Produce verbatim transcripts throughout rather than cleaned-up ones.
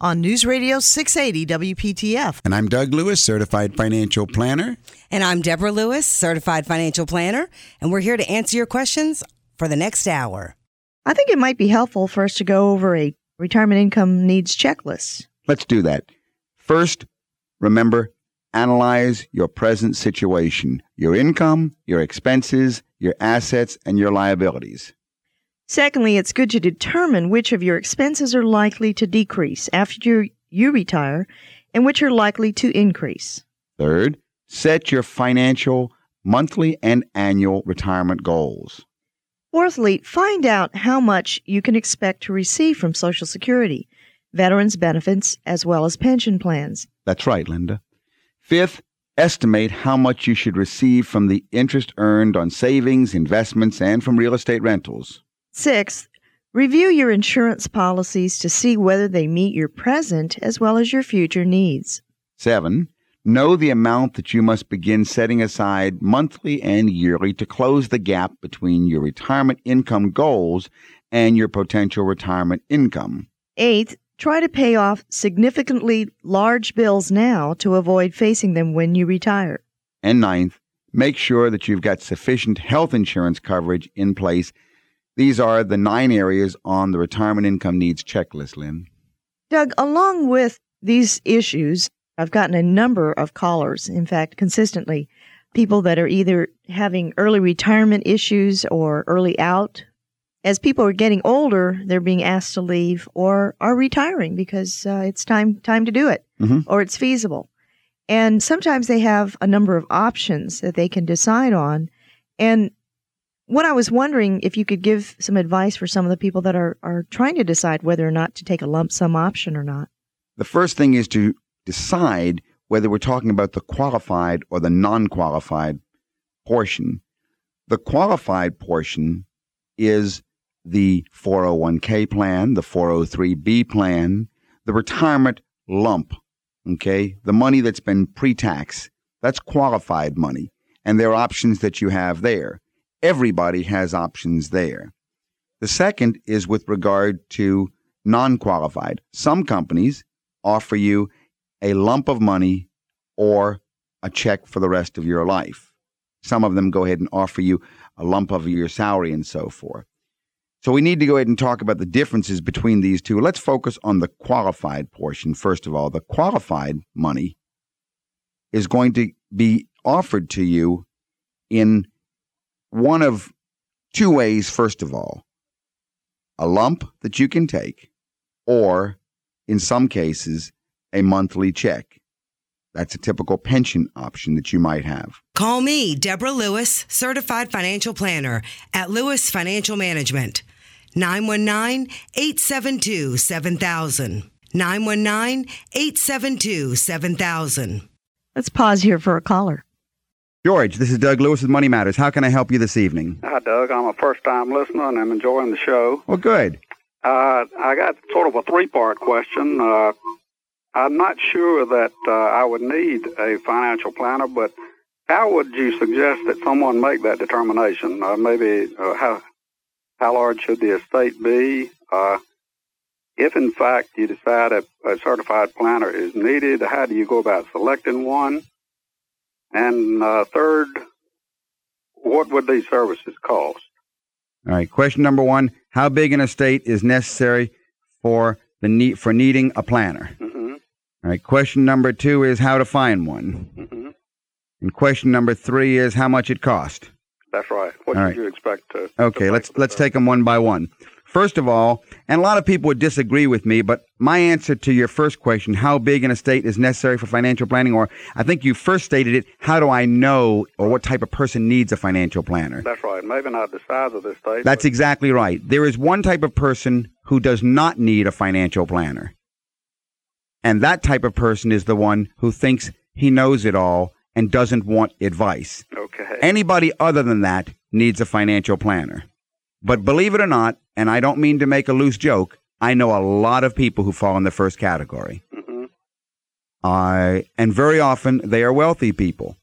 on News Radio six eighty W P T F. And I'm Doug Lewis, Certified Financial Planner. And I'm Deborah Lewis, Certified Financial Planner. And we're here to answer your questions for the next hour. I think it might be helpful for us to go over a retirement income needs checklist. Let's do that. First, remember, analyze your present situation, your income, your expenses, your assets, and your liabilities. Secondly, it's good to determine which of your expenses are likely to decrease after you, you retire and which are likely to increase. Third, set your financial monthly and annual retirement goals. Fourthly, find out how much you can expect to receive from Social Security, veterans benefits, as well as pension plans. That's right, Linda. Fifth, estimate how much you should receive from the interest earned on savings, investments, and from real estate rentals. Sixth, review your insurance policies to see whether they meet your present as well as your future needs. Seven, know the amount that you must begin setting aside monthly and yearly to close the gap between your retirement income goals and your potential retirement income. Eighth, try to pay off significantly large bills now to avoid facing them when you retire. And ninth, make sure that you've got sufficient health insurance coverage in place. These are the nine areas on the retirement income needs checklist, Lynn. Doug, along with these issues, I've gotten a number of callers, in fact, consistently, people that are either having early retirement issues or early out. As people are getting older, they're being asked to leave or are retiring because uh, it's time time to do it, mm-hmm. or it's feasible. And sometimes they have a number of options that they can decide on. And what I was wondering, if you could give some advice for some of the people that are, are trying to decide whether or not to take a lump sum option or not. The first thing is to decide whether we're talking about the qualified or the non-qualified portion. The qualified portion is the four oh one k plan, the four oh three b plan, the retirement lump, okay? The money that's been pre-tax. That's qualified money. And there are options that you have there. Everybody has options there. The second is with regard to non-qualified. Some companies offer you a lump of money or a check for the rest of your life. Some of them go ahead and offer you a lump of your salary and so forth. So we need to go ahead and talk about the differences between these two. Let's focus on the qualified portion. First of all, the qualified money is going to be offered to you in one of two ways, first of all, a lump that you can take, or in some cases, a monthly check. That's a typical pension option that you might have. Call me, Deborah Lewis, Certified Financial Planner at Lewis Financial Management, nine one nine, eight seven two, seven thousand, nine one nine, eight seven two, seven thousand. Let's pause here for a caller. George, this is Doug Lewis with Money Matters. How can I help you this evening? Hi, Doug. I'm a first-time listener, and I'm enjoying the show. Well, good. Uh, I got sort of a three-part question. Uh, I'm not sure that uh, I would need a financial planner, but how would you suggest that someone make that determination? Uh, maybe uh, how how large should the estate be? Uh, if, in fact, you decide a, a certified planner is needed, how do you go about selecting one? And uh, third, what would these services cost? All right. Question number one, how big an estate is necessary for the need for needing a planner? Mm-hmm. All right. Question number two is how to find one. Mm-hmm. And question number three is how much it cost. That's right. What all did right. you expect to? Okay. To let's let's that? take them one by one. First of all, and a lot of people would disagree with me, but my answer to your first question, how big an estate is necessary for financial planning, or I think you first stated it, how do I know or what type of person needs a financial planner? That's right. Maybe not the size of the estate. That's exactly right. There is one type of person who does not need a financial planner. And that type of person is the one who thinks he knows it all and doesn't want advice. Okay. Anybody other than that needs a financial planner. But believe it or not, and I don't mean to make a loose joke, I know a lot of people who fall in the first category. Mm-hmm. I, and very often they are wealthy people.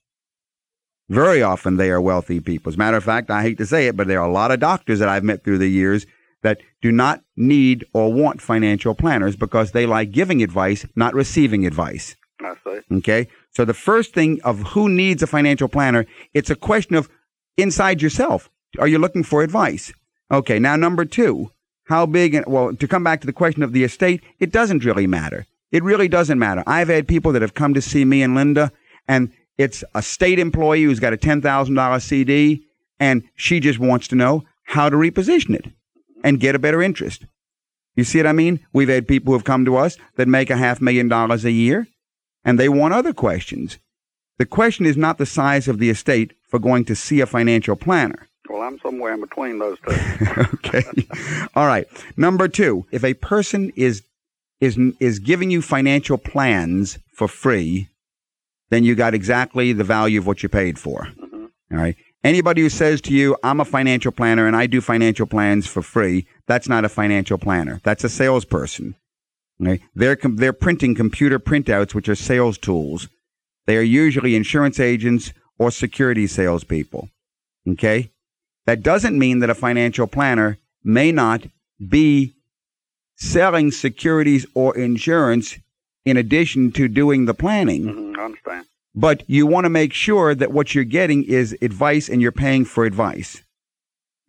Very often they are wealthy people. As a matter of fact, I hate to say it, but there are a lot of doctors that I've met through the years that do not need or want financial planners because they like giving advice, not receiving advice. I see. Okay? So the first thing of who needs a financial planner, it's a question of inside yourself. Are you looking for advice? Okay, now number two, how big, well, to come back to the question of the estate, it doesn't really matter. It really doesn't matter. I've had people that have come to see me and Linda, and it's a state employee who's got a ten thousand dollars C D, and she just wants to know how to reposition it and get a better interest. You see what I mean? We've had people who have come to us that make a half million dollars a year, and they want other questions. The question is not the size of the estate for going to see a financial planner. Well, I'm somewhere in between those two. Okay. All right. Number two, if a person is is is giving you financial plans for free, then you got exactly the value of what you paid for. Mm-hmm. All right. Anybody who says to you, I'm a financial planner and I do financial plans for free, that's not a financial planner. That's a salesperson. Okay? They're, com- they're printing computer printouts, which are sales tools. They are usually insurance agents or security salespeople. Okay. That doesn't mean that a financial planner may not be selling securities or insurance in addition to doing the planning. Mm-hmm, I understand. But you want to make sure that what you're getting is advice and you're paying for advice,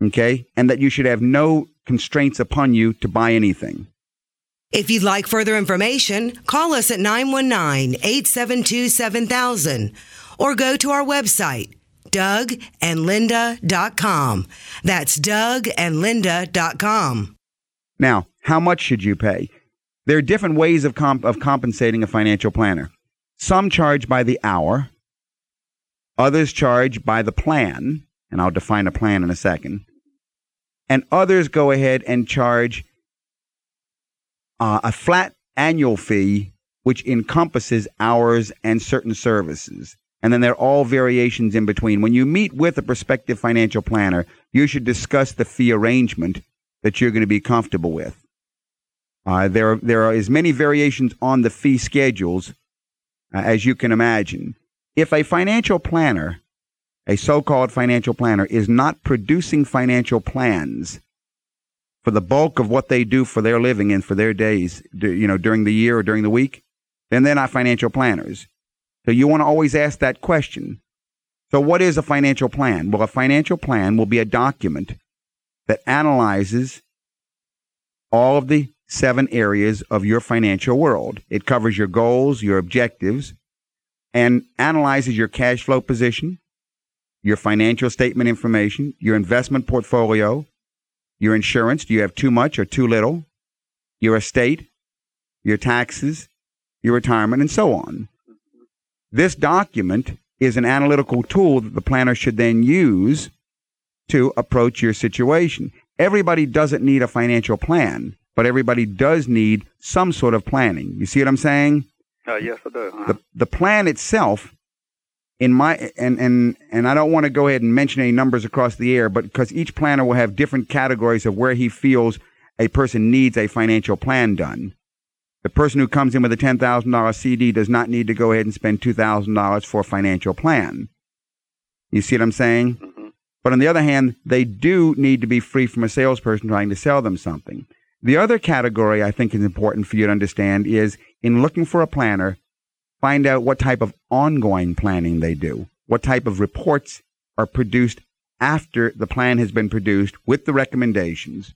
okay? And that you should have no constraints upon you to buy anything. If you'd like further information, call us at nine one nine, eight seven two, seven thousand or go to our website, Doug and Linda dot com. That's Doug and Linda dot com. Now, how much should you pay? There are different ways of comp- of compensating a financial planner. Some charge by the hour. Others charge by the plan, and I'll define a plan in a second. And others go ahead and charge uh, a flat annual fee, which encompasses hours and certain services. And then there are all variations in between. When you meet with a prospective financial planner, you should discuss the fee arrangement that you're going to be comfortable with. Uh, there are, there are as many variations on the fee schedules uh, as you can imagine. If a financial planner, a so-called financial planner, is not producing financial plans for the bulk of what they do for their living and for their days, you know, during the year or during the week, then they're not financial planners. So you want to always ask that question. So what is a financial plan? Well, a financial plan will be a document that analyzes all of the seven areas of your financial world. It covers your goals, your objectives, and analyzes your cash flow position, your financial statement information, your investment portfolio, your insurance. Do you have too much or too little? Your estate, your taxes, your retirement, and so on. This document is an analytical tool that the planner should then use to approach your situation. Everybody doesn't need a financial plan, but everybody does need some sort of planning. You see what I'm saying? Uh, yes, I do. The, the plan itself, in my and, and, and I don't want to go ahead and mention any numbers across the air, but because each planner will have different categories of where he feels a person needs a financial plan done. The person who comes in with a ten thousand dollars C D does not need to go ahead and spend two thousand dollars for a financial plan. You see what I'm saying? Mm-hmm. But on the other hand, they do need to be free from a salesperson trying to sell them something. The other category I think is important for you to understand is in looking for a planner, find out what type of ongoing planning they do, what type of reports are produced after the plan has been produced with the recommendations.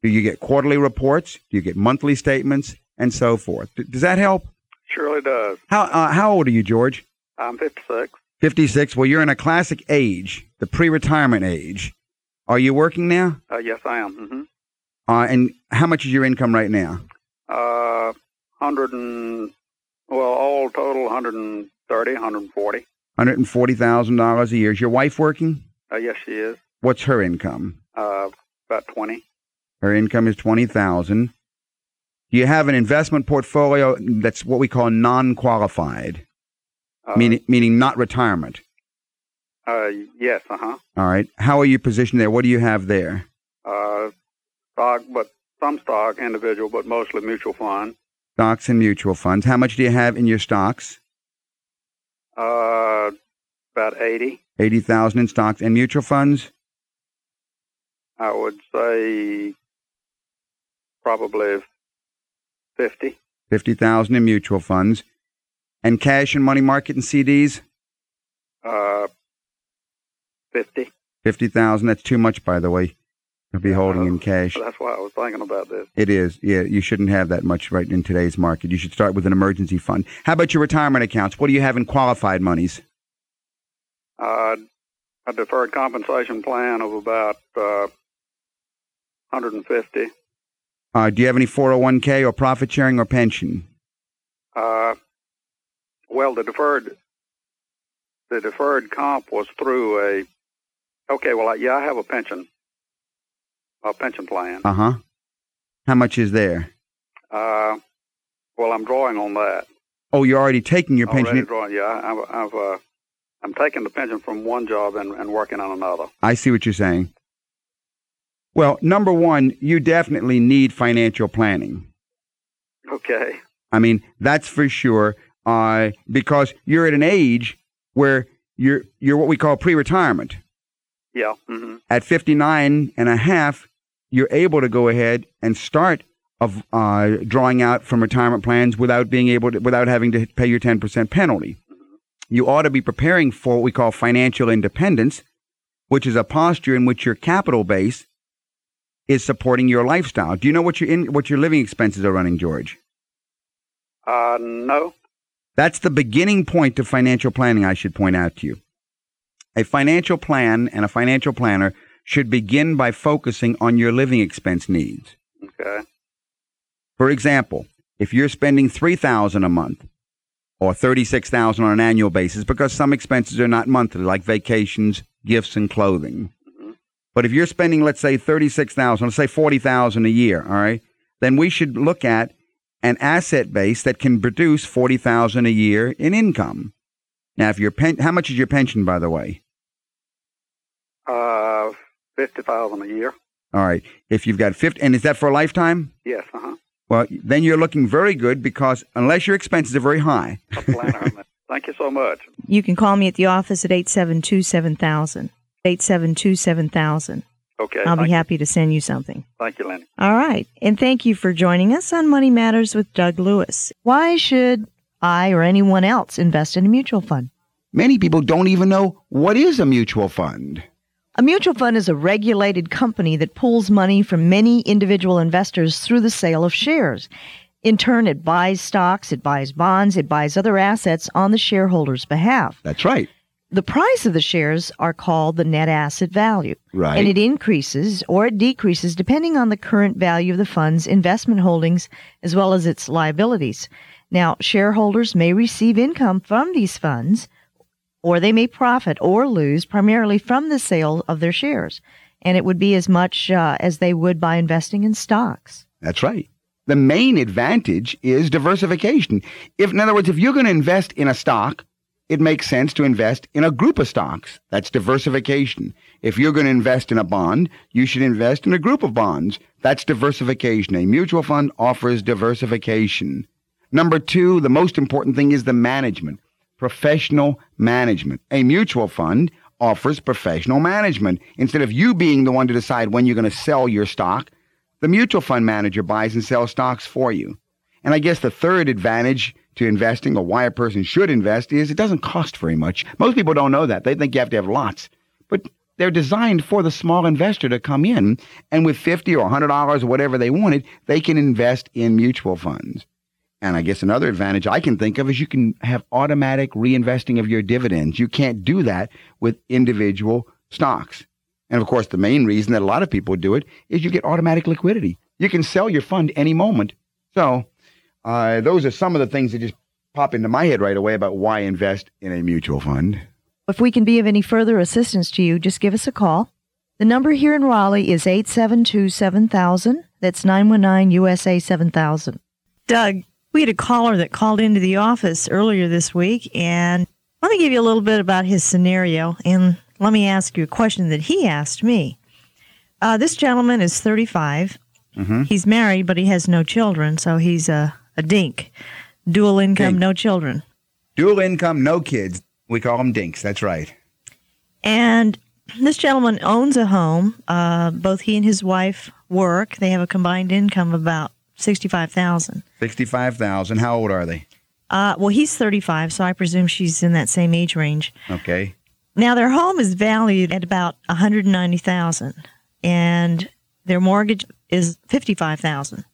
Do you get quarterly reports? Do you get monthly statements? And so forth. Does that help? Surely does. How uh, how old are you, George? I'm fifty-six. fifty-six. Well, you're in a classic age, the pre-retirement age. Are you working now? Uh, yes, I am. Mm-hmm. Uh, and how much is your income right now? Uh, hundred and well, all total, hundred and thirty, hundred and forty. Hundred and forty thousand dollars a year. Is your wife working? Uh, yes, she is. What's her income? Uh, about twenty. Her income is twenty thousand. Do you have an investment portfolio that's what we call non-qualified, uh, meaning meaning not retirement? Uh, yes. Uh huh. All right. How are you positioned there? What do you have there? Uh, stock, but some stock, individual, but mostly mutual funds. Stocks and mutual funds. How much do you have in your stocks? Uh, about eighty. Eighty thousand in stocks and mutual funds. I would say probably fifty. Fifty thousand in mutual funds, and cash and money market and C Ds. Uh, fifty. Fifty thousand. That's too much, by the way. To be holding in cash. That's why I was thinking about this. It is. Yeah, you shouldn't have that much right in today's market. You should start with an emergency fund. How about your retirement accounts? What do you have in qualified monies? Uh, a deferred compensation plan of about uh, one hundred fifty. Uh, do you have any four oh one k or profit sharing or pension? Uh, well, the deferred the deferred comp was through a... Okay, well, I, yeah, I have a pension. A pension plan. Uh-huh. How much is there? Uh, well, I'm drawing on that. Oh, you're already taking your pension? Already drawing, yeah. I, I've, uh, I'm taking the pension from one job and, and working on another. I see what you're saying. Well, number one, you definitely need financial planning. Okay. I mean, that's for sure, uh, because you're at an age where you're you're what we call pre-retirement. Yeah. Mm-hmm. At fifty-nine and a half, you're able to go ahead and start of uh, drawing out from retirement plans without being able to, without having to pay your ten percent penalty. You ought to be preparing for what we call financial independence, which is a posture in which your capital base is supporting your lifestyle. Do you know what your in, what your living expenses are running, George? Uh, no. That's the beginning point of financial planning, I should point out to you. A financial plan and a financial planner should begin by focusing on your living expense needs. Okay. For example, if you're spending three thousand dollars a month or thirty-six thousand dollars on an annual basis, because some expenses are not monthly, like vacations, gifts, and clothing. Mm-hmm. But if you're spending, let's say, thirty-six thousand dollars, let's say forty thousand dollars a year, all right, then we should look at an asset base that can produce forty thousand dollars a year in income. Now, if your pen- how much is your pension, by the way? Uh, fifty thousand a year. All right. If you've got fifty, and is that for a lifetime? Yes. Uh huh. Well, then you're looking very good, because unless your expenses are very high. A planner. Thank you so much. You can call me at the office at eight seven two seven thousand. Eight seven two seven thousand. Okay. I'll be happy you. to send you something. Thank you, Lenny. All right, and thank you for joining us on Money Matters with Doug Lewis. Why should I or anyone else invest in a mutual fund? Many people don't even know what is a mutual fund. A mutual fund is a regulated company that pools money from many individual investors through the sale of shares. In turn, it buys stocks, it buys bonds, it buys other assets on the shareholder's behalf. That's right. The price of the shares are called the net asset value. Right. And it increases or it decreases depending on the current value of the fund's investment holdings as well as its liabilities. Now, shareholders may receive income from these funds, or they may profit or lose primarily from the sale of their shares. And it would be as much uh, as they would by investing in stocks. That's right. The main advantage is diversification. If, in other words, if you're going to invest in a stock, it makes sense to invest in a group of stocks. That's diversification. If you're going to invest in a bond, you should invest in a group of bonds. That's diversification. A mutual fund offers diversification. Number two, the most important thing is the management, professional management. A mutual fund offers professional management. Instead of you being the one to decide when you're going to sell your stock, the mutual fund manager buys and sells stocks for you. And I guess the third advantage to investing, or why a person should invest, is it doesn't cost very much. Most people don't know that. They think you have to have lots. But they're designed for the small investor to come in, and with fifty dollars or one hundred dollars or whatever they wanted, they can invest in mutual funds. And I guess another advantage I can think of is you can have automatic reinvesting of your dividends. You can't do that with individual stocks. And of course, the main reason that a lot of people do it is you get automatic liquidity. You can sell your fund any moment. So uh, those are some of the things that just pop into my head right away about why invest in a mutual fund. If we can be of any further assistance to you, just give us a call. The number here in Raleigh is eight seven two, seven thousand. That's nine one nine U S A seven thousand. Doug, we had a caller that called into the office earlier this week, and let me give you a little bit about his scenario, and let me ask you a question that he asked me. Uh, this gentleman is thirty-five. Mm-hmm. He's married, but he has no children, so he's a, a dink. Dual income, dink. No children. Dual income, no kids. We call them dinks. That's right. And this gentleman owns a home. Uh, both he and his wife work. They have a combined income of about sixty-five thousand dollars. sixty-five thousand dollars. How old are they? Uh, well, he's thirty-five, so I presume she's in that same age range. Okay. Now, their home is valued at about one hundred ninety thousand dollars, and their mortgage is fifty-five thousand dollars.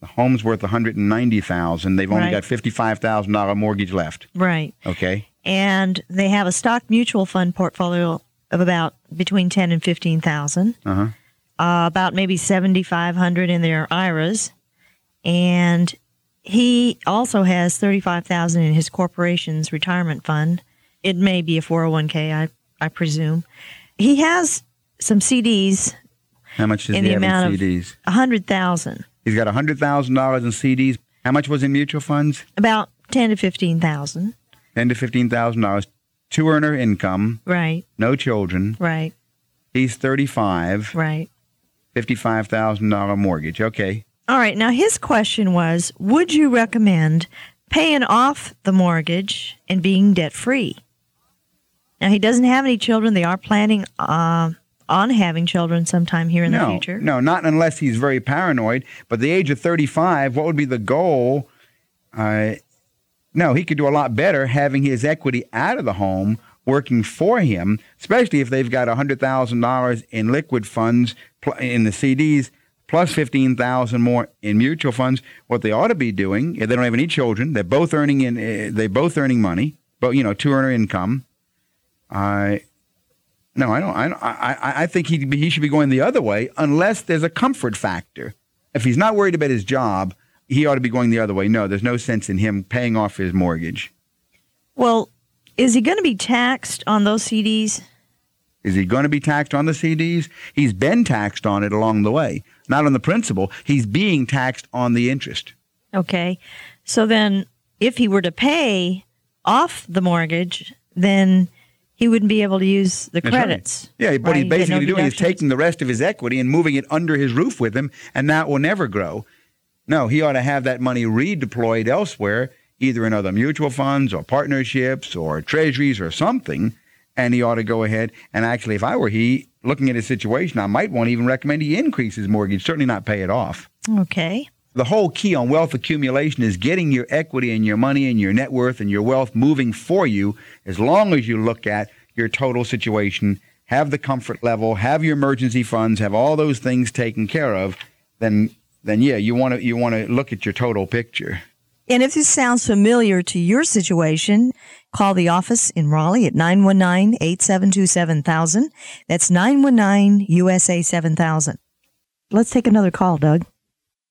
The home's worth one hundred ninety thousand dollars. They've only right. got fifty-five thousand dollars mortgage left. Right. Okay. And they have a stock mutual fund portfolio of about between ten and fifteen thousand. Uh-huh. Uh, about maybe seventy five hundred in their I R As, and he also has thirty five thousand in his corporation's retirement fund. It may be a four oh one k, I I presume. He has some C Ds. How much does in he the have amount in C Ds? A hundred thousand. He's got a hundred thousand dollars in C Ds. How much was in mutual funds? About ten to fifteen thousand. Ten to fifteen thousand dollars, two earner income, right? No children, right? He's thirty-five, right? Fifty-five thousand dollar mortgage, okay. All right. Now his question was: would you recommend paying off the mortgage and being debt free? Now he doesn't have any children. They are planning uh, on having children sometime here in no, the future. No, not unless he's very paranoid. But the age of thirty-five, what would be the goal? Uh, No, he could do a lot better having his equity out of the home working for him, especially if they've got one hundred thousand dollars in liquid funds in the C Ds plus fifteen thousand dollars more in mutual funds. What they ought to be doing, if they don't have any children, they're both earning in they both earning money, but you know, two earner income. I no, I don't. I don't, I I think he he should be going the other way unless there's a comfort factor. If he's not worried about his job, he ought to be going the other way. No, there's no sense in him paying off his mortgage. Well, is he going to be taxed on those C Ds? Is he going to be taxed on the C Ds? He's been taxed on it along the way. Not on the principal. He's being taxed on the interest. Okay. So then if he were to pay off the mortgage, then he wouldn't be able to use the That's credits. Right. Yeah, but right? he's basically he no doing is taking the rest of his equity and moving it under his roof with him, and that will never grow. No, he ought to have that money redeployed elsewhere, either in other mutual funds or partnerships or treasuries or something, and he ought to go ahead. And actually, if I were he, looking at his situation, I might want to even recommend he increase his mortgage, certainly not pay it off. Okay. The whole key on wealth accumulation is getting your equity and your money and your net worth and your wealth moving for you as long as you look at your total situation, have the comfort level, have your emergency funds, have all those things taken care of, then... then yeah, you want to you want to look at your total picture. And if this sounds familiar to your situation, call the office in Raleigh at nine one nine, eight seven two, seven thousand. That's nine one nine U S A seven thousand. Let's take another call, Doug.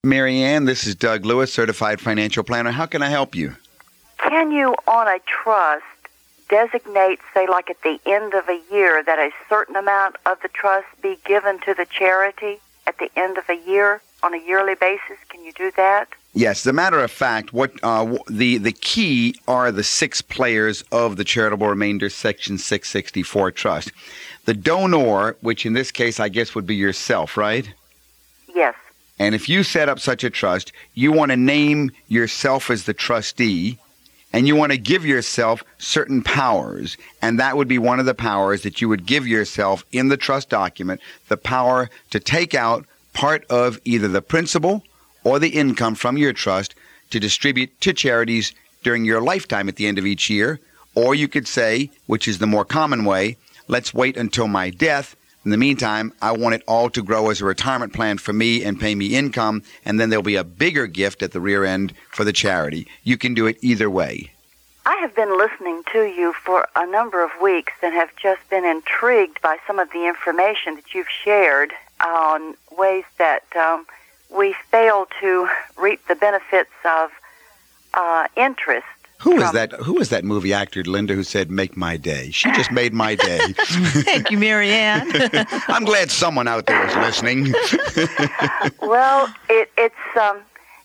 Mary Ann, this is Doug Lewis, Certified Financial Planner. How can I help you? Can you, on a trust, designate, say, like at the end of a year, that a certain amount of the trust be given to the charity at the end of a year? On a yearly basis, can you do that? Yes. As a matter of fact, what uh, the the key are the six players of the Charitable Remainder Section six sixty-four Trust. The donor, which in this case I guess would be yourself, right? Yes. And if you set up such a trust, you want to name yourself as the trustee, and you want to give yourself certain powers, and that would be one of the powers that you would give yourself in the trust document, the power to take out part of either the principal or the income from your trust to distribute to charities during your lifetime at the end of each year. Or you could say, which is the more common way, let's wait until my death. In the meantime, I want it all to grow as a retirement plan for me and pay me income, and then there'll be a bigger gift at the rear end for the charity. You can do it either way. I have been listening to you for a number of weeks and have just been intrigued by some of the information that you've shared on ways that um, we fail to reap the benefits of uh, interest. Who is that? Who is that movie actor, Linda, who said, "Make my day"? She just made my day. Thank you, Marianne. I'm glad someone out there is listening. Well, it, it's um,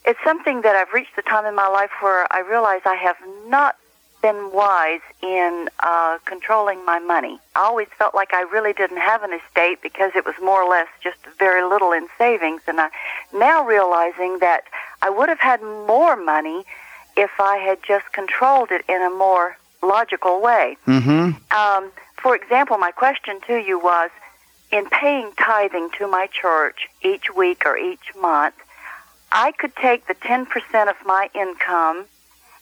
it's something that I've reached the time in my life where I realize I have not been wise in uh, controlling my money. I always felt like I really didn't have an estate because it was more or less just very little in savings, and I now realizing that I would have had more money if I had just controlled it in a more logical way. Mm-hmm. Um, for example, my question to you was, in paying tithing to my church each week or each month, I could take the ten percent of my income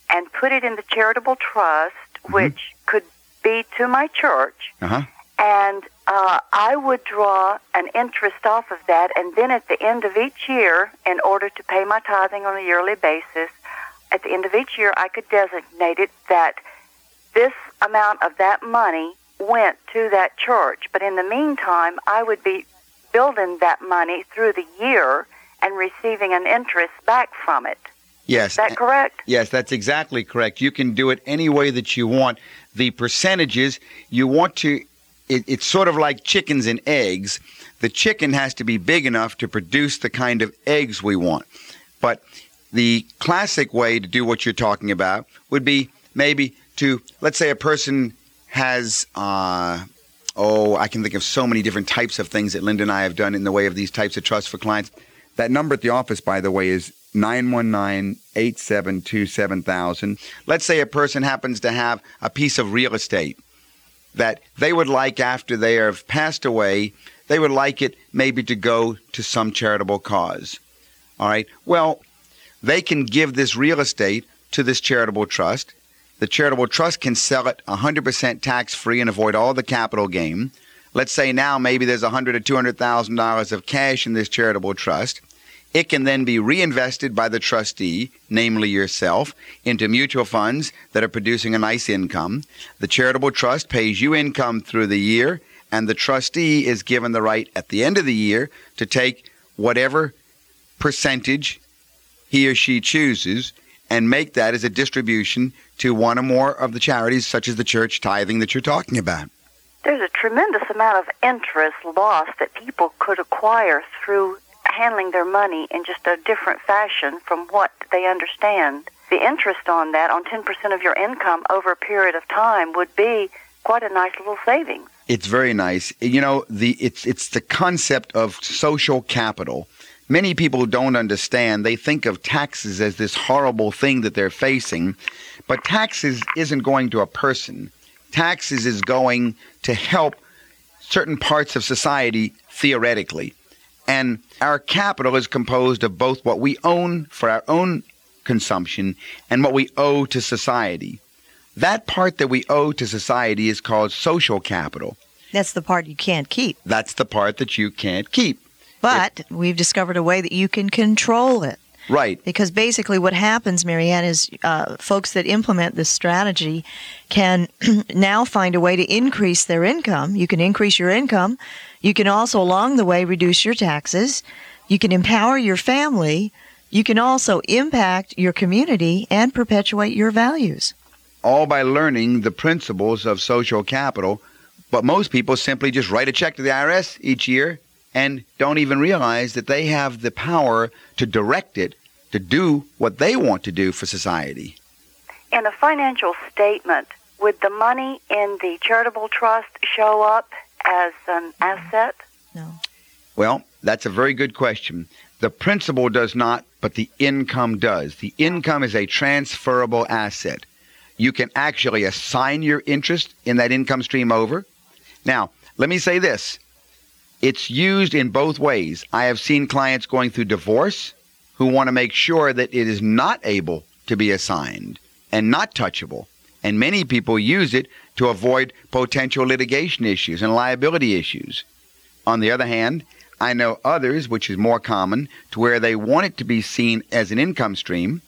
and put it in the charitable trust, mm-hmm. which could be to my church, uh-huh. and uh, I would draw an interest off of that, and then at the end of each year, in order to pay my tithing on a yearly basis, at the end of each year, I could designate it that this amount of that money went to that church. But in the meantime, I would be building that money through the year and receiving an interest back from it. Yes. Is that correct? Yes, that's exactly correct. You can do it any way that you want. The percentages, you want to, it, it's sort of like chickens and eggs. The chicken has to be big enough to produce the kind of eggs we want. But the classic way to do what you're talking about would be maybe to, let's say a person has, uh, oh, I can think of so many different types of things that Linda and I have done in the way of these types of trusts for clients. That number at the office, by the way, is nine one nine, eight seven two, seven thousand. Let's say a person happens to have a piece of real estate that they would like, after they have passed away, they would like it maybe to go to some charitable cause. All right. Well, they can give this real estate to this charitable trust. The charitable trust can sell it one hundred percent tax-free and avoid all the capital gain. Let's say now maybe there's one hundred thousand dollars or two hundred thousand dollars of cash in this charitable trust. It can then be reinvested by the trustee, namely yourself, into mutual funds that are producing a nice income. The charitable trust pays you income through the year, and the trustee is given the right at the end of the year to take whatever percentage he or she chooses and make that as a distribution to one or more of the charities, such as the church tithing that you're talking about. There's a tremendous amount of interest lost that people could acquire through handling their money in just a different fashion from what they understand. The interest on that, on ten percent of your income over a period of time, would be quite a nice little savings. It's very nice. You know, the it's it's the concept of social capital. Many people don't understand. They think of taxes as this horrible thing that they're facing. But taxes isn't going to a person. Taxes is going to help certain parts of society theoretically. And our capital is composed of both what we own for our own consumption and what we owe to society. That part that we owe to society is called social capital. That's the part you can't keep. That's the part that you can't keep. But we've discovered a way that you can control it. Right. Because basically what happens, Marianne, is uh, folks that implement this strategy can now find a way to increase their income. You can increase your income. You can also, along the way, reduce your taxes. You can empower your family. You can also impact your community and perpetuate your values. All by learning the principles of social capital. But most people simply just write a check to the I R S each year and don't even realize that they have the power to direct it to do what they want to do for society. In a financial statement, would the money in the charitable trust show up as an asset? No. Well, that's a very good question. The principal does not, but the income does. The income is a transferable asset. You can actually assign your interest in that income stream over. Now, let me say this. It's used in both ways. I have seen clients going through divorce who want to make sure that it is not able to be assigned and not touchable. And many people use it to avoid potential litigation issues and liability issues. On the other hand, I know others, which is more common, to where they want it to be seen as an income stream,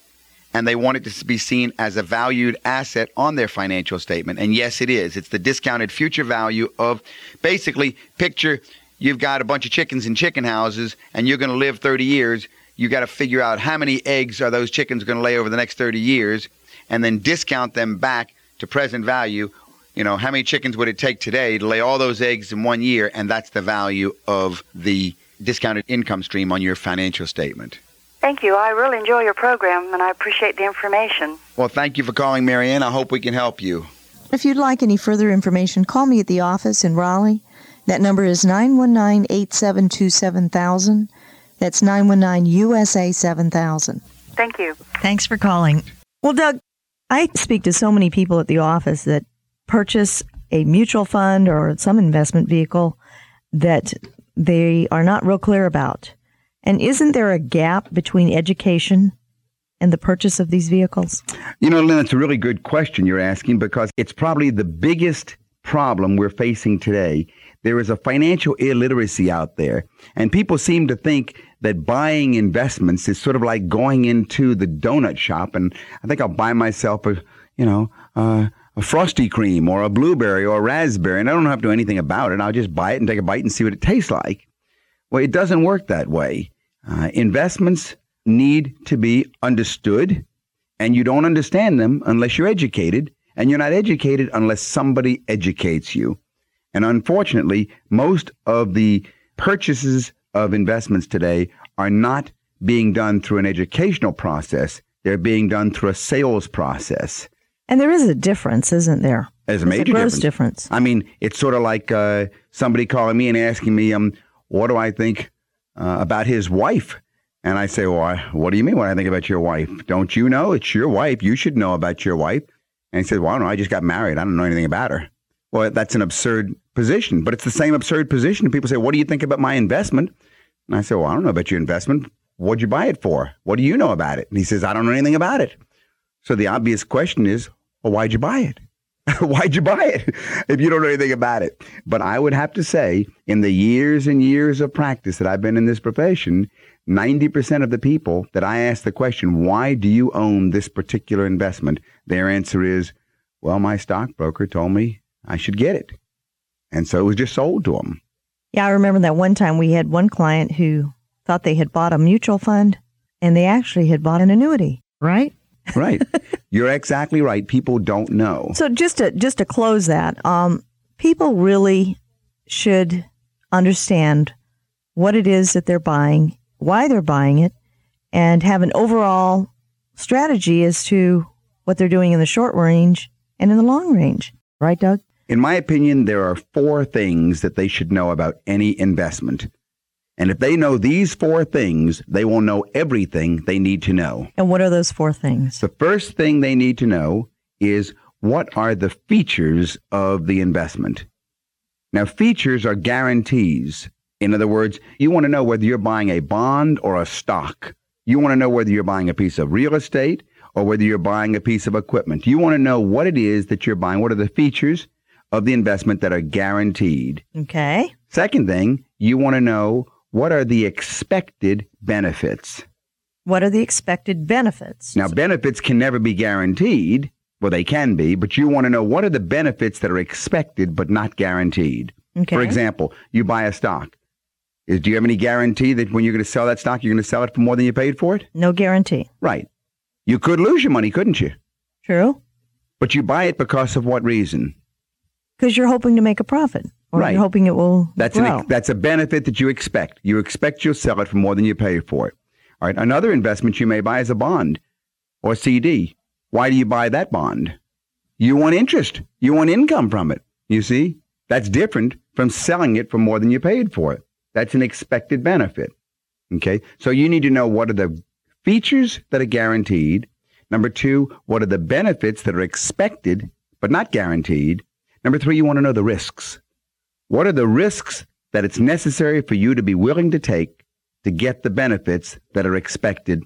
and they want it to be seen as a valued asset on their financial statement. And yes, it is. It's the discounted future value of, basically, picture you've got a bunch of chickens in chicken houses, and you're going to live thirty years. You got to figure out how many eggs are those chickens going to lay over the next thirty years, and then discount them back to present value. You know, how many chickens would it take today to lay all those eggs in one year? And that's the value of the discounted income stream on your financial statement. Thank you. I really enjoy your program, and I appreciate the information. Well, thank you for calling, Mary Ann. I hope we can help you. If you'd like any further information, call me at the office in Raleigh. That number is nine one nine, eight seven two, seven thousand. That's nine one nine U S A seven thousand. Thank you. Thanks for calling. Well, Doug, I speak to so many people at the office that purchase a mutual fund or some investment vehicle that they are not real clear about. And isn't there a gap between education and the purchase of these vehicles? You know, Lynn, it's a really good question you're asking, because it's probably the biggest problem we're facing today. There is a financial illiteracy out there, and people seem to think that buying investments is sort of like going into the donut shop, and I think I'll buy myself a, you know, uh, a Frosty cream or a blueberry or a raspberry, and I don't have to do anything about it. I'll just buy it and take a bite and see what it tastes like. Well, it doesn't work that way. Uh, investments need to be understood, and you don't understand them unless you're educated, and you're not educated unless somebody educates you. And unfortunately, most of the purchases of investments today are not being done through an educational process. They're being done through a sales process. And there is a difference, isn't there? There's a major There's a gross difference. difference. I mean, it's sort of like uh, somebody calling me and asking me, um, what do I think uh, about his wife? And I say, well, I, what do you mean what I think about your wife? Don't you know? It's your wife. You should know about your wife. And he says, well, I don't know. I just got married. I don't know anything about her. Well, that's an absurd position, but it's the same absurd position. People say, what do you think about my investment? And I say, well, I don't know about your investment. What'd you buy it for? What do you know about it? And he says, I don't know anything about it. So the obvious question is, well, why'd you buy it? Why'd you buy it if you don't know anything about it? But I would have to say, in the years and years of practice that I've been in this profession, ninety percent of the people that I ask the question, why do you own this particular investment? Their answer is, well, my stockbroker told me I should get it. And so it was just sold to them. Yeah, I remember that one time we had one client who thought they had bought a mutual fund, and they actually had bought an annuity, right? Right. You're exactly right. People don't know. So just to just to close that, um, people really should understand what it is that they're buying, why they're buying it, and have an overall strategy as to what they're doing in the short range and in the long range. Right, Doug? In my opinion, there are four things that they should know about any investment. And if they know these four things, they will know everything they need to know. And what are those four things? The first thing they need to know is, what are the features of the investment? Now, features are guarantees. In other words, you want to know whether you're buying a bond or a stock. You want to know whether you're buying a piece of real estate or whether you're buying a piece of equipment. You want to know what it is that you're buying. What are the features of the investment that are guaranteed? Okay. Second thing, you want to know, what are the expected benefits? What are the expected benefits? Now, benefits can never be guaranteed. Well, they can be, but you want to know, what are the benefits that are expected but not guaranteed? Okay. For example, you buy a stock. Is, do you have any guarantee that when you're going to sell that stock, you're going to sell it for more than you paid for it? No guarantee. Right. You could lose your money, couldn't you? True. But you buy it because of what reason? Because you're hoping to make a profit. Or right. You're hoping it will that's grow. An, that's a benefit that you expect. You expect you'll sell it for more than you pay for it. All right. Another investment you may buy is a bond or C D. Why do you buy that bond? You want interest. You want income from it. You see? That's different from selling it for more than you paid for it. That's an expected benefit. Okay? So you need to know, what are the features that are guaranteed. Number two, what are the benefits that are expected but not guaranteed. Number three, you want to know the risks. What are the risks that it's necessary for you to be willing to take to get the benefits that are expected?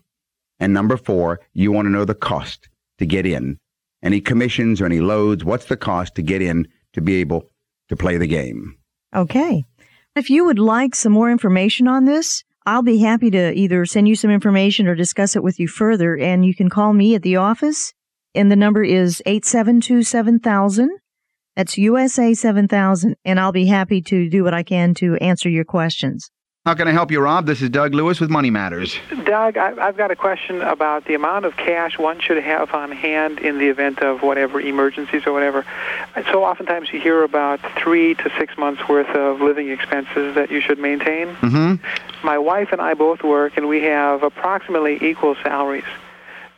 And number four, you want to know the cost to get in. Any commissions or any loads, what's the cost to get in to be able to play the game? Okay. If you would like some more information on this, I'll be happy to either send you some information or discuss it with you further, and you can call me at the office, and the number is eight seven two, seven thousand. That's U S A seven thousand, and I'll be happy to do what I can to answer your questions. How can I help you, Rob? This is Doug Lewis with Money Matters. Doug, I, I've got a question about the amount of cash one should have on hand in the event of whatever emergencies or whatever. So oftentimes you hear about three to six months' worth of living expenses that you should maintain. Mm-hmm. My wife and I both work, and we have approximately equal salaries.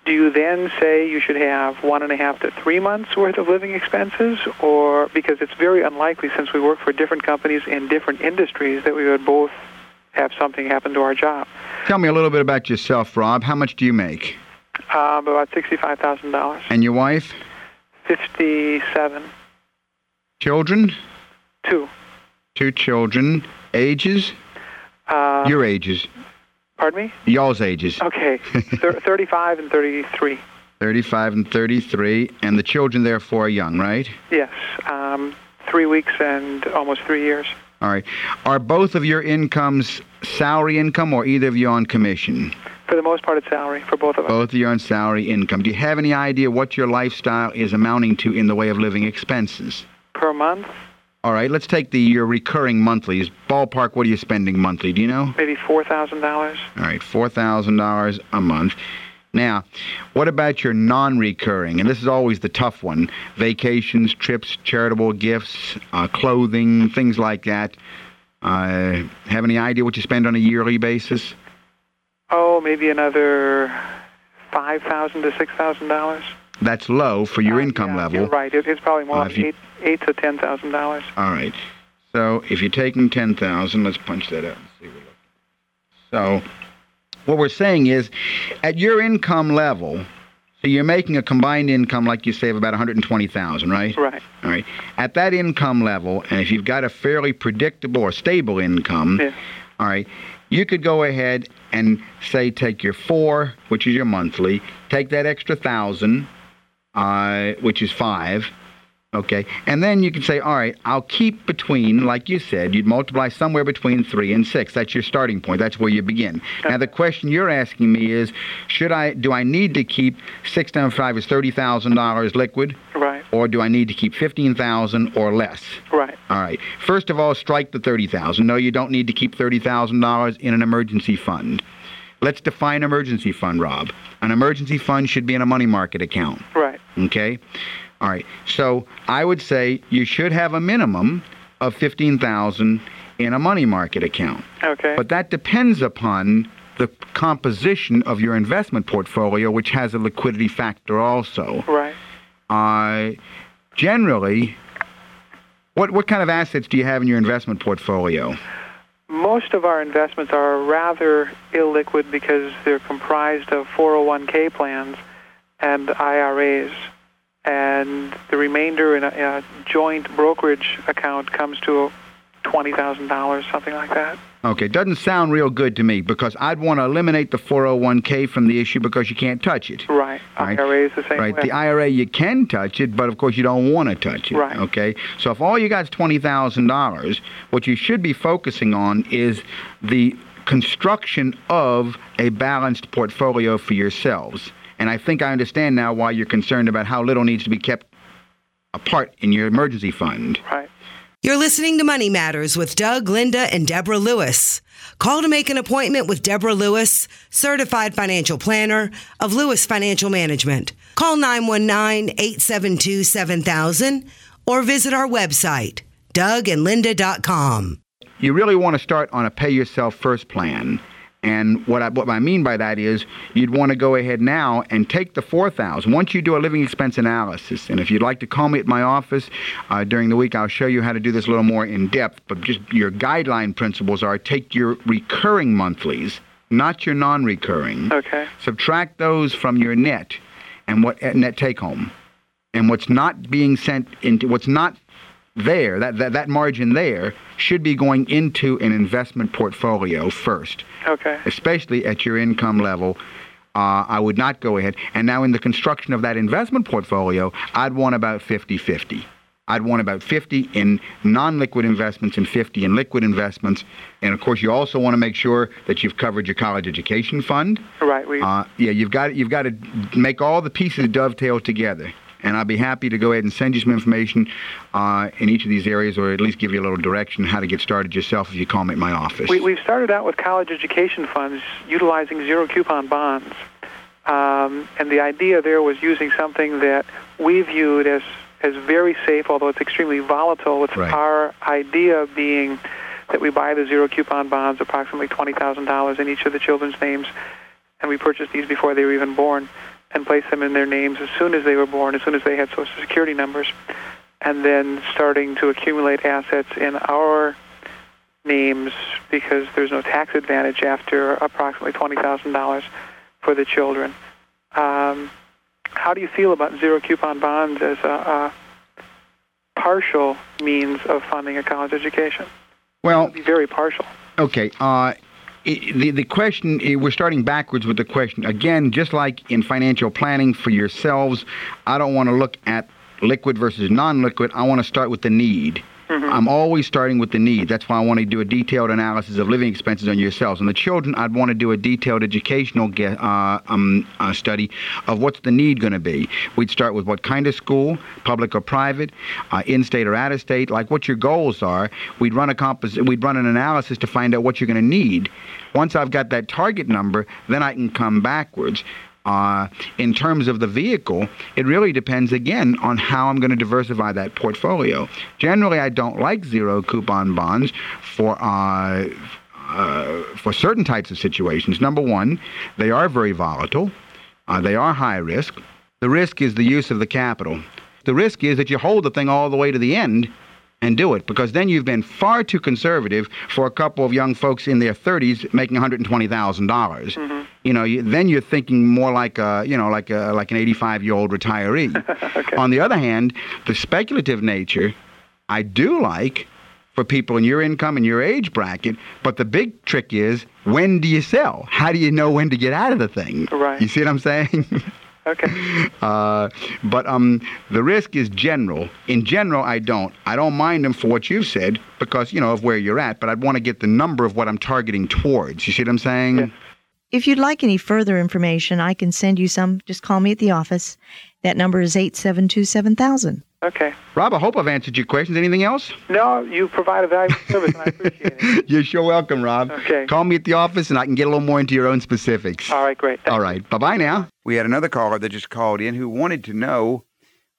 Do you then say you should have one and a half to three months' worth of living expenses, or because it's very unlikely since we work for different companies in different industries that we would both have something happen to our job? Tell me a little bit about yourself, Rob. How much do you make? Uh, about sixty-five thousand dollars. And your wife? fifty-seven. Children? Two. Two children. Ages? Uh, your ages. Pardon me? Y'all's ages. Okay. Thir- thirty-five and thirty-three. thirty-five and thirty-three. And the children, therefore, are young, right? Yes. Um, three weeks and almost three years. All right. Are both of your incomes salary income, or either of you on commission? For the most part, it's salary for both of us. Both of you on salary income. Do you have any idea what your lifestyle is amounting to in the way of living expenses? Per month? All right, let's take the your recurring monthlies. Ballpark, what are you spending monthly? Do you know? Maybe four thousand dollars. All right, four thousand dollars a month. Now, what about your non-recurring? And this is always the tough one. Vacations, trips, charitable gifts, uh, clothing, things like that. Uh, have any idea what you spend on a yearly basis? Oh, maybe another five thousand to six thousand dollars. That's low for your uh, income yeah, level. You're right. It, it's probably more uh, like you, eight, eight to ten thousand dollars. All right. So if you're taking ten thousand, let's punch that out and see what. So what we're saying is, at your income level, so you're making a combined income, like you say, of about one hundred and twenty thousand, right? Right. All right. At that income level, and if you've got a fairly predictable or stable income, yeah. All right. You could go ahead and say, take your four, which is your monthly, take that extra thousand. Uh, which is five, okay? And then you can say, all right, I'll keep between, like you said, you'd multiply somewhere between three and six. That's your starting point. That's where you begin. Okay. Now, the question you're asking me is, should I, do I need to keep six times five is thirty thousand dollars liquid? Right. Or do I need to keep fifteen thousand dollars or less? Right. All right. First of all, strike the thirty thousand dollars. No, you don't need to keep thirty thousand dollars in an emergency fund. Let's define emergency fund, Rob. An emergency fund should be in a money market account. Right. Okay? All right. So I would say you should have a minimum of fifteen thousand dollars in a money market account. Okay. But that depends upon the composition of your investment portfolio, which has a liquidity factor also. Right. Uh, generally, what, what kind of assets do you have in your investment portfolio? Most of our investments are rather illiquid because they're comprised of four oh one k plans and I R As. And the remainder in a, in a joint brokerage account comes to twenty thousand dollars, something like that. Okay, doesn't sound real good to me because I'd want to eliminate the four oh one k from the issue because you can't touch it. Right. Right? I R A is the same right. way. Right. The I R A, you can touch it, but of course you don't want to touch it. Right. Okay. So if all you got is twenty thousand dollars, what you should be focusing on is the construction of a balanced portfolio for yourselves. And I think I understand now why you're concerned about how little needs to be kept apart in your emergency fund. Right. You're listening to Money Matters with Doug, Linda, and Deborah Lewis. Call to make an appointment with Deborah Lewis, Certified Financial Planner of Lewis Financial Management. Call nine one nine, eight seven two, seven thousand or visit our website, doug and linda dot com. You really want to start on a pay yourself first plan. And what I, what I mean by that is you'd want to go ahead now and take the four thousand dollars. Once you do a living expense analysis, and if you'd like to call me at my office uh, during the week, I'll show you how to do this a little more in depth. But just your guideline principles are take your recurring monthlies, not your non-recurring. Okay. Subtract those from your net and what net take home. And what's not being sent into what's not there, that, that that margin there should be going into an investment portfolio first. Okay. Especially at your income level, uh, I would not go ahead. And now in the construction of that investment portfolio, I'd want about fifty-fifty. I'd want about fifty in non-liquid investments and fifty in liquid investments. And of course, you also want to make sure that you've covered your college education fund. Right. We, uh, yeah, you've got you've got to make all the pieces dovetail together. And I'll be happy to go ahead and send you some information uh, in each of these areas, or at least give you a little direction how to get started yourself if you call me at my office. We, we've started out with college education funds utilizing zero-coupon bonds. Um, and the idea there was using something that we viewed as, as very safe, although it's extremely volatile, with right. Our idea being that we buy the zero-coupon bonds, approximately twenty thousand dollars in each of the children's names, and we purchased these before they were even born, and place them in their names as soon as they were born, as soon as they had Social Security numbers, and then starting to accumulate assets in our names because there's no tax advantage after approximately twenty thousand dollars for the children. Um, how do you feel about zero-coupon bonds as a, a partial means of funding a college education? Well, it'd be very partial. Okay. Uh It, the, the question, it, we're starting backwards with the question. Again, just like in financial planning for yourselves, I don't want to look at liquid versus non-liquid. I want to start with the need. Mm-hmm. I'm always starting with the need. That's why I want to do a detailed analysis of living expenses on yourselves. And the children, I'd want to do a detailed educational ge- uh, um, uh, study of what's the need going to be. We'd start with what kind of school, public or private, uh, in-state or out-of-state, like what your goals are. We'd run a compos- We'd run an analysis to find out what you're going to need. Once I've got that target number, then I can come backwards. Uh, in terms of the vehicle, it really depends, again, on how I'm going to diversify that portfolio. Generally, I don't like zero-coupon bonds for uh, uh, for certain types of situations. Number one, they are very volatile. Uh, they are high risk. The risk is the use of the capital. The risk is that you hold the thing all the way to the end and do it, because then you've been far too conservative for a couple of young folks in their thirties making one hundred twenty thousand dollars. Mm-hmm. You know, you, then you're thinking more like a, you know, like a, like an eighty-five-year-old retiree. Okay. On the other hand, the speculative nature, I do like for people in your income and your age bracket. But the big trick is, when do you sell? How do you know when to get out of the thing? Right. You see what I'm saying? Okay. Uh, but um, the risk is general. In general, I don't. I don't mind them for what you've said because, you know, of where you're at. But I'd want to get the number of what I'm targeting towards. You see what I'm saying? Yeah. If you'd like any further information, I can send you some. Just call me at the office. That number is eight seven two, seven thousand. Okay. Rob, I hope I've answered your questions. Anything else? No, you provide a valuable service, and I appreciate it. You're sure welcome, Rob. Okay. Call me at the office, and I can get a little more into your own specifics. All right, great. Thanks. All right. Bye-bye now. We had another caller that just called in who wanted to know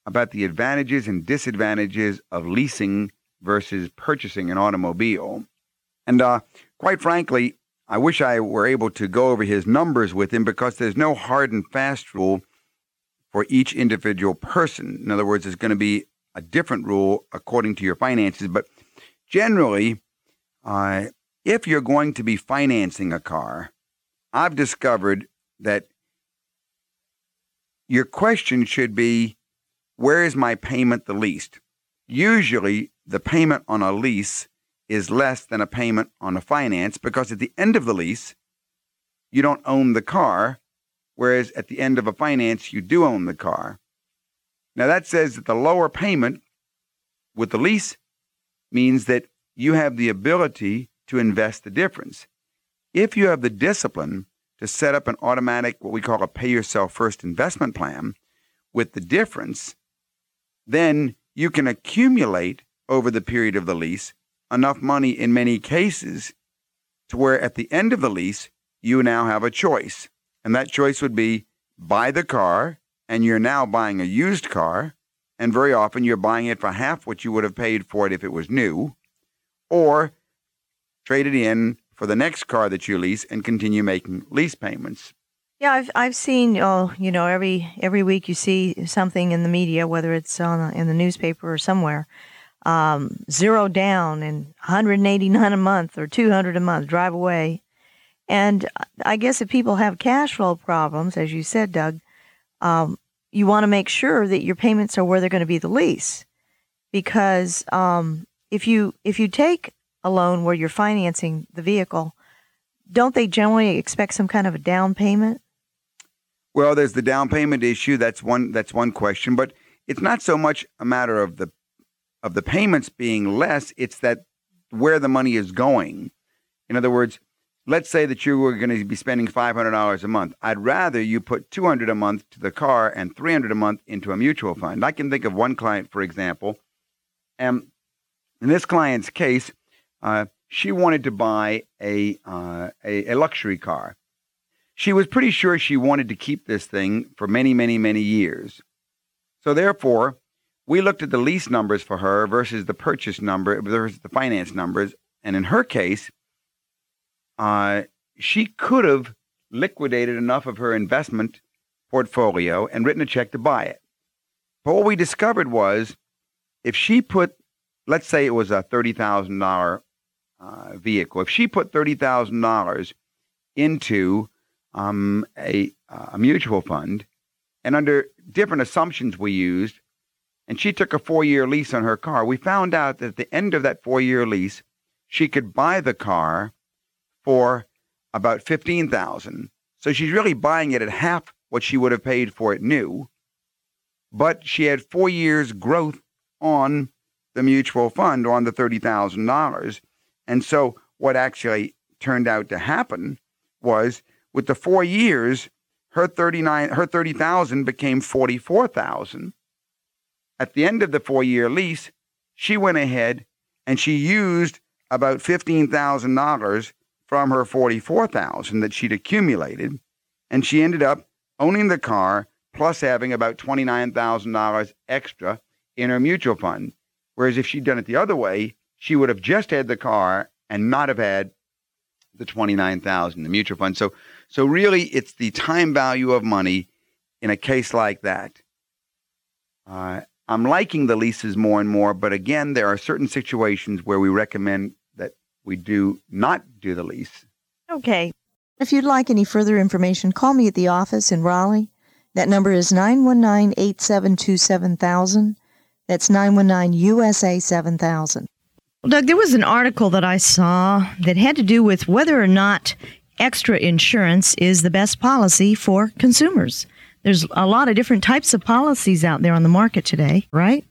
about the advantages and disadvantages of leasing versus purchasing an automobile. And uh, quite frankly, I wish I were able to go over his numbers with him because there's no hard and fast rule for each individual person. In other words, there's going to be a different rule according to your finances. But generally, uh, if you're going to be financing a car, I've discovered that your question should be, where is my payment the least? Usually, the payment on a lease is less than a payment on a finance because at the end of the lease, you don't own the car. Whereas at the end of a finance, you do own the car. Now, that says that the lower payment with the lease means that you have the ability to invest the difference. If you have the discipline to set up an automatic, what we call a pay-yourself-first investment plan with the difference, then you can accumulate over the period of the lease enough money in many cases to where at the end of the lease, you now have a choice. And that choice would be buy the car, and you're now buying a used car, and very often you're buying it for half what you would have paid for it if it was new, or trade it in for the next car that you lease and continue making lease payments. Yeah, I've I've seen, oh, you know, every every week you see something in the media, whether it's on in the newspaper or somewhere, um, zero down and one hundred eighty-nine a month or two hundred a month, drive away. And I guess if people have cash flow problems, as you said, Doug, um, you want to make sure that your payments are where they're going to be the least, because um, if you if you take a loan where you're financing the vehicle, don't they generally expect some kind of a down payment? Well, there's the down payment issue. That's one. That's one question. But it's not so much a matter of the of the payments being less, it's that where the money is going. In other words, let's say that you were going to be spending five hundred dollars a month. I'd rather you put two hundred dollars a month to the car and three hundred dollars a month into a mutual fund. I can think of one client, for example. Um, in this client's case, uh, she wanted to buy a, uh, a a luxury car. She was pretty sure she wanted to keep this thing for many, many, many years. So therefore, we looked at the lease numbers for her versus the purchase number, versus the finance numbers. And in her case, Uh, she could have liquidated enough of her investment portfolio and written a check to buy it. But what we discovered was if she put, let's say it was a thirty thousand dollars uh, vehicle, if she put thirty thousand dollars into um, a, a mutual fund, and under different assumptions we used, and she took a four-year lease on her car, we found out that at the end of that four-year lease, she could buy the car for about fifteen thousand dollars. So she's really buying it at half what she would have paid for it new, but she had four years growth on the mutual fund on the thirty thousand dollars. And so what actually turned out to happen was with the four years, her thirty-nine, her thirty thousand became forty-four thousand. At the end of the four-year lease, she went ahead and she used about fifteen thousand dollars from her forty-four thousand dollars that she'd accumulated, and she ended up owning the car plus having about twenty-nine thousand dollars extra in her mutual fund. Whereas if she'd done it the other way, she would have just had the car and not have had the twenty-nine thousand dollars in the mutual fund. So, so really, it's the time value of money in a case like that. Uh, I'm liking the leases more and more, but again, there are certain situations where we recommend we do not do the lease. Okay. If you'd like any further information, call me at the office in Raleigh. That number is nine one nine, eight seven two, seven thousand. That's nine one nine U S A seven thousand. Well, Doug, there was an article that I saw that had to do with whether or not extra insurance is the best policy for consumers. There's a lot of different types of policies out there on the market today, right?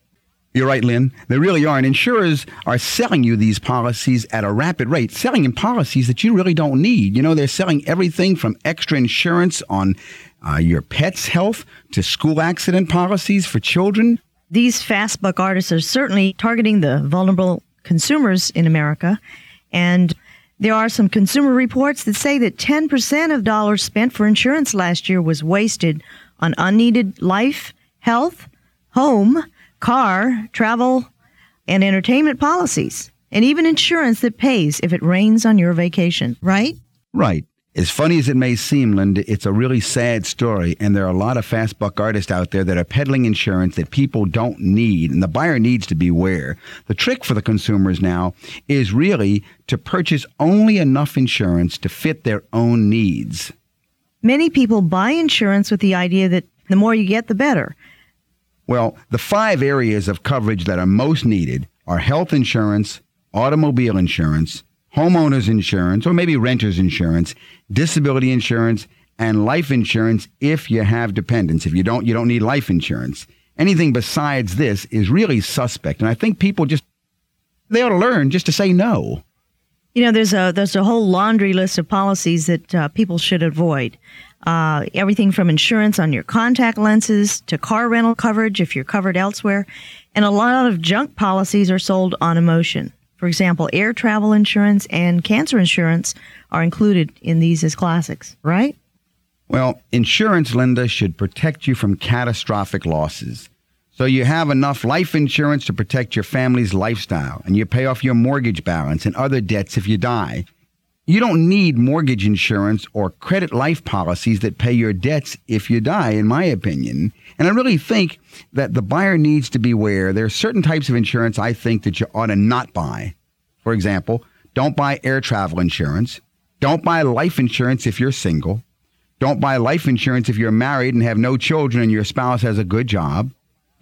You're right, Lynn. They really are. And insurers are selling you these policies at a rapid rate, selling in policies that you really don't need. You know, they're selling everything from extra insurance on uh, your pet's health to school accident policies for children. These fast buck artists are certainly targeting the vulnerable consumers in America. And there are some consumer reports that say that ten percent of dollars spent for insurance last year was wasted on unneeded life, health, home, car, travel, and entertainment policies, and even insurance that pays if it rains on your vacation, right? Right. As funny as it may seem, Linda, it's a really sad story, and there are a lot of fast buck artists out there that are peddling insurance that people don't need, and the buyer needs to beware. The trick for the consumers now is really to purchase only enough insurance to fit their own needs. Many people buy insurance with the idea that the more you get, the better. Well, the five areas of coverage that are most needed are health insurance, automobile insurance, homeowners insurance, or maybe renters insurance, disability insurance, and life insurance if you have dependents. If you don't, you don't need life insurance. Anything besides this is really suspect. And I think people just, they ought to learn just to say no. You know, there's a, there's a whole laundry list of policies that uh, people should avoid. Uh, everything from insurance on your contact lenses to car rental coverage if you're covered elsewhere. And a lot of junk policies are sold on emotion. For example, air travel insurance and cancer insurance are included in these as classics, right? Well, insurance, Linda, should protect you from catastrophic losses. So you have enough life insurance to protect your family's lifestyle, and you pay off your mortgage balance and other debts if you die. You don't need mortgage insurance or credit life policies that pay your debts if you die, in my opinion. And I really think that the buyer needs to beware. There are certain types of insurance I think that you ought to not buy. For example, don't buy air travel insurance. Don't buy life insurance if you're single. Don't buy life insurance if you're married and have no children and your spouse has a good job.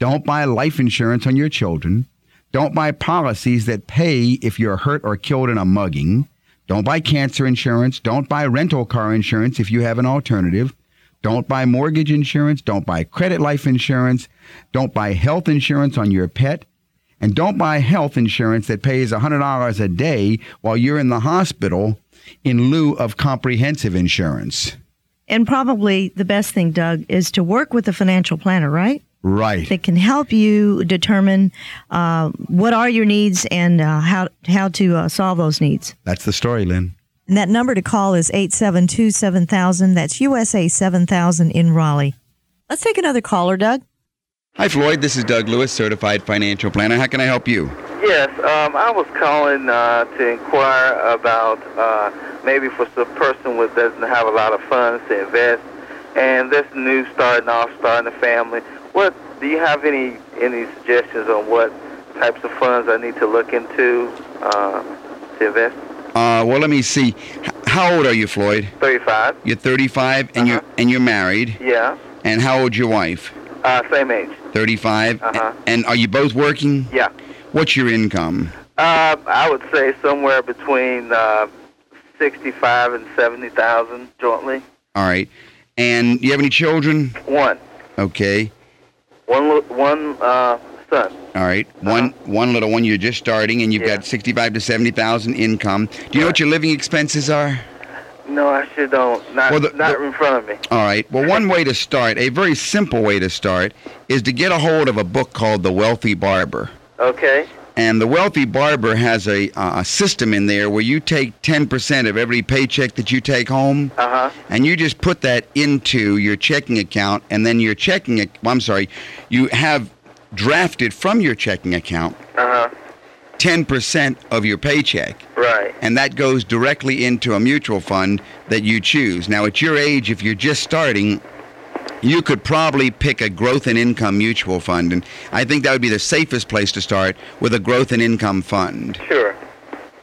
Don't buy life insurance on your children. Don't buy policies that pay if you're hurt or killed in a mugging. Don't buy cancer insurance. Don't buy rental car insurance if you have an alternative. Don't buy mortgage insurance. Don't buy credit life insurance. Don't buy health insurance on your pet. And don't buy health insurance that pays one hundred dollars a day while you're in the hospital in lieu of comprehensive insurance. And probably the best thing, Doug, is to work with a financial planner, right? Right. That can help you determine uh, what are your needs and uh, how, how to uh, solve those needs. That's the story, Lynn. And that number to call is eight seven two, seven thousand. That's U S A seven thousand in Raleigh. Let's take another caller, Doug. Hi, Floyd. This is Doug Lewis, Certified Financial Planner. How can I help you? Yes, um, I was calling uh, to inquire about uh, maybe for some person who doesn't have a lot of funds to invest, and this new starting off, starting a family. What do you have any any suggestions on what types of funds I need to look into uh, to invest? Uh, well, let me see. How old are you, Floyd? thirty-five. You're thirty-five, and uh-huh. you're and you're married. Yeah. And how old's your wife? Uh, same age. thirty-five. Uh-huh. And are you both working? Yeah. What's your income? Uh, I would say somewhere between uh, sixty-five and seventy thousand jointly. All right. And do you have any children? One. Okay. One, one uh, son. All right. Uh-huh. One, one little one. You're just starting, and you've yeah. got sixty-five to seventy thousand income. Do you All know right. what your living expenses are? No, I sure don't. Not, well, the, not the, in front of me. All right. Well, one way to start, a very simple way to start, is to get a hold of a book called The Wealthy Barber. Okay. And The Wealthy Barber has a, uh, a system in there where you take ten percent of every paycheck that you take home, uh-huh. and you just put that into your checking account, and then your checking, ac- well, I'm sorry, you have drafted from your checking account uh-huh. ten percent of your paycheck. Right. And that goes directly into a mutual fund that you choose. Now, at your age, if you're just starting, you could probably pick a growth and income mutual fund. And I think that would be the safest place to start, with a growth and income fund. Sure.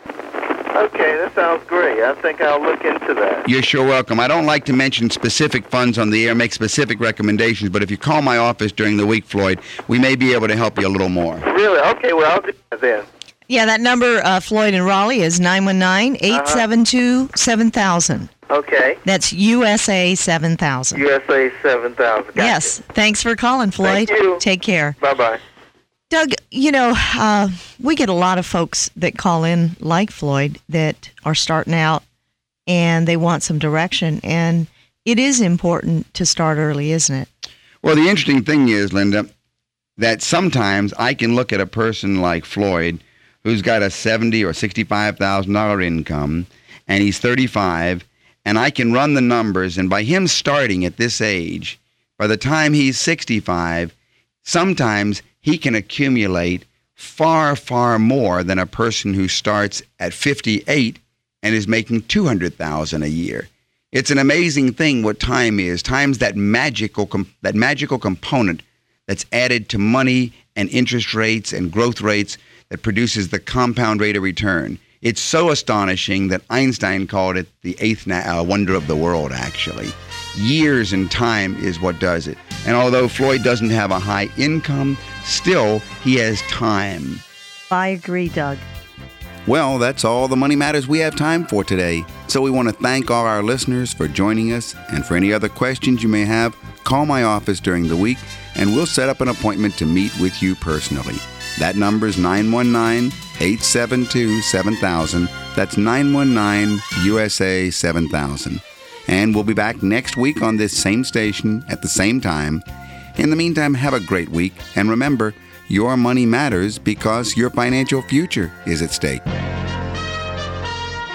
Okay, that sounds great. I think I'll look into that. You're sure welcome. I don't like to mention specific funds on the air, make specific recommendations, but if you call my office during the week, Floyd, we may be able to help you a little more. Really? Okay, well, I'll do that then. Yeah, that number, uh, Floyd and Raleigh, is nine one nine, eight seven two, seven thousand. Okay. That's U S A seven thousand. U S A seven thousand. Gotcha. Yes. Thanks for calling, Floyd. Thank you. Take care. Bye-bye. Doug, you know, uh, we get a lot of folks that call in, like Floyd, that are starting out and they want some direction. And it is important to start early, isn't it? Well, the interesting thing is, Linda, that sometimes I can look at a person like Floyd who's got a seventy or sixty-five thousand dollar income, and he's thirty-five, and I can run the numbers, and by him starting at this age, by the time he's sixty-five, sometimes he can accumulate far, far more than a person who starts at fifty-eight and is making two hundred thousand a year. It's an amazing thing what time is. Time's that magical com- that magical component that's added to money and interest rates and growth rates that produces the compound rate of return. It's so astonishing that Einstein called it the eighth na- uh, wonder of the world, actually. Years and time is what does it. And although Floyd doesn't have a high income, still he has time. I agree, Doug. Well, that's all the Money Matters we have time for today. So we want to thank all our listeners for joining us. And for any other questions you may have, call my office during the week, and we'll set up an appointment to meet with you personally. That number is nine one nine, eight seven two, seven thousand. That's nine one nine, U S A seven thousand. And we'll be back next week on this same station at the same time. In the meantime, have a great week. And remember, your money matters because your financial future is at stake.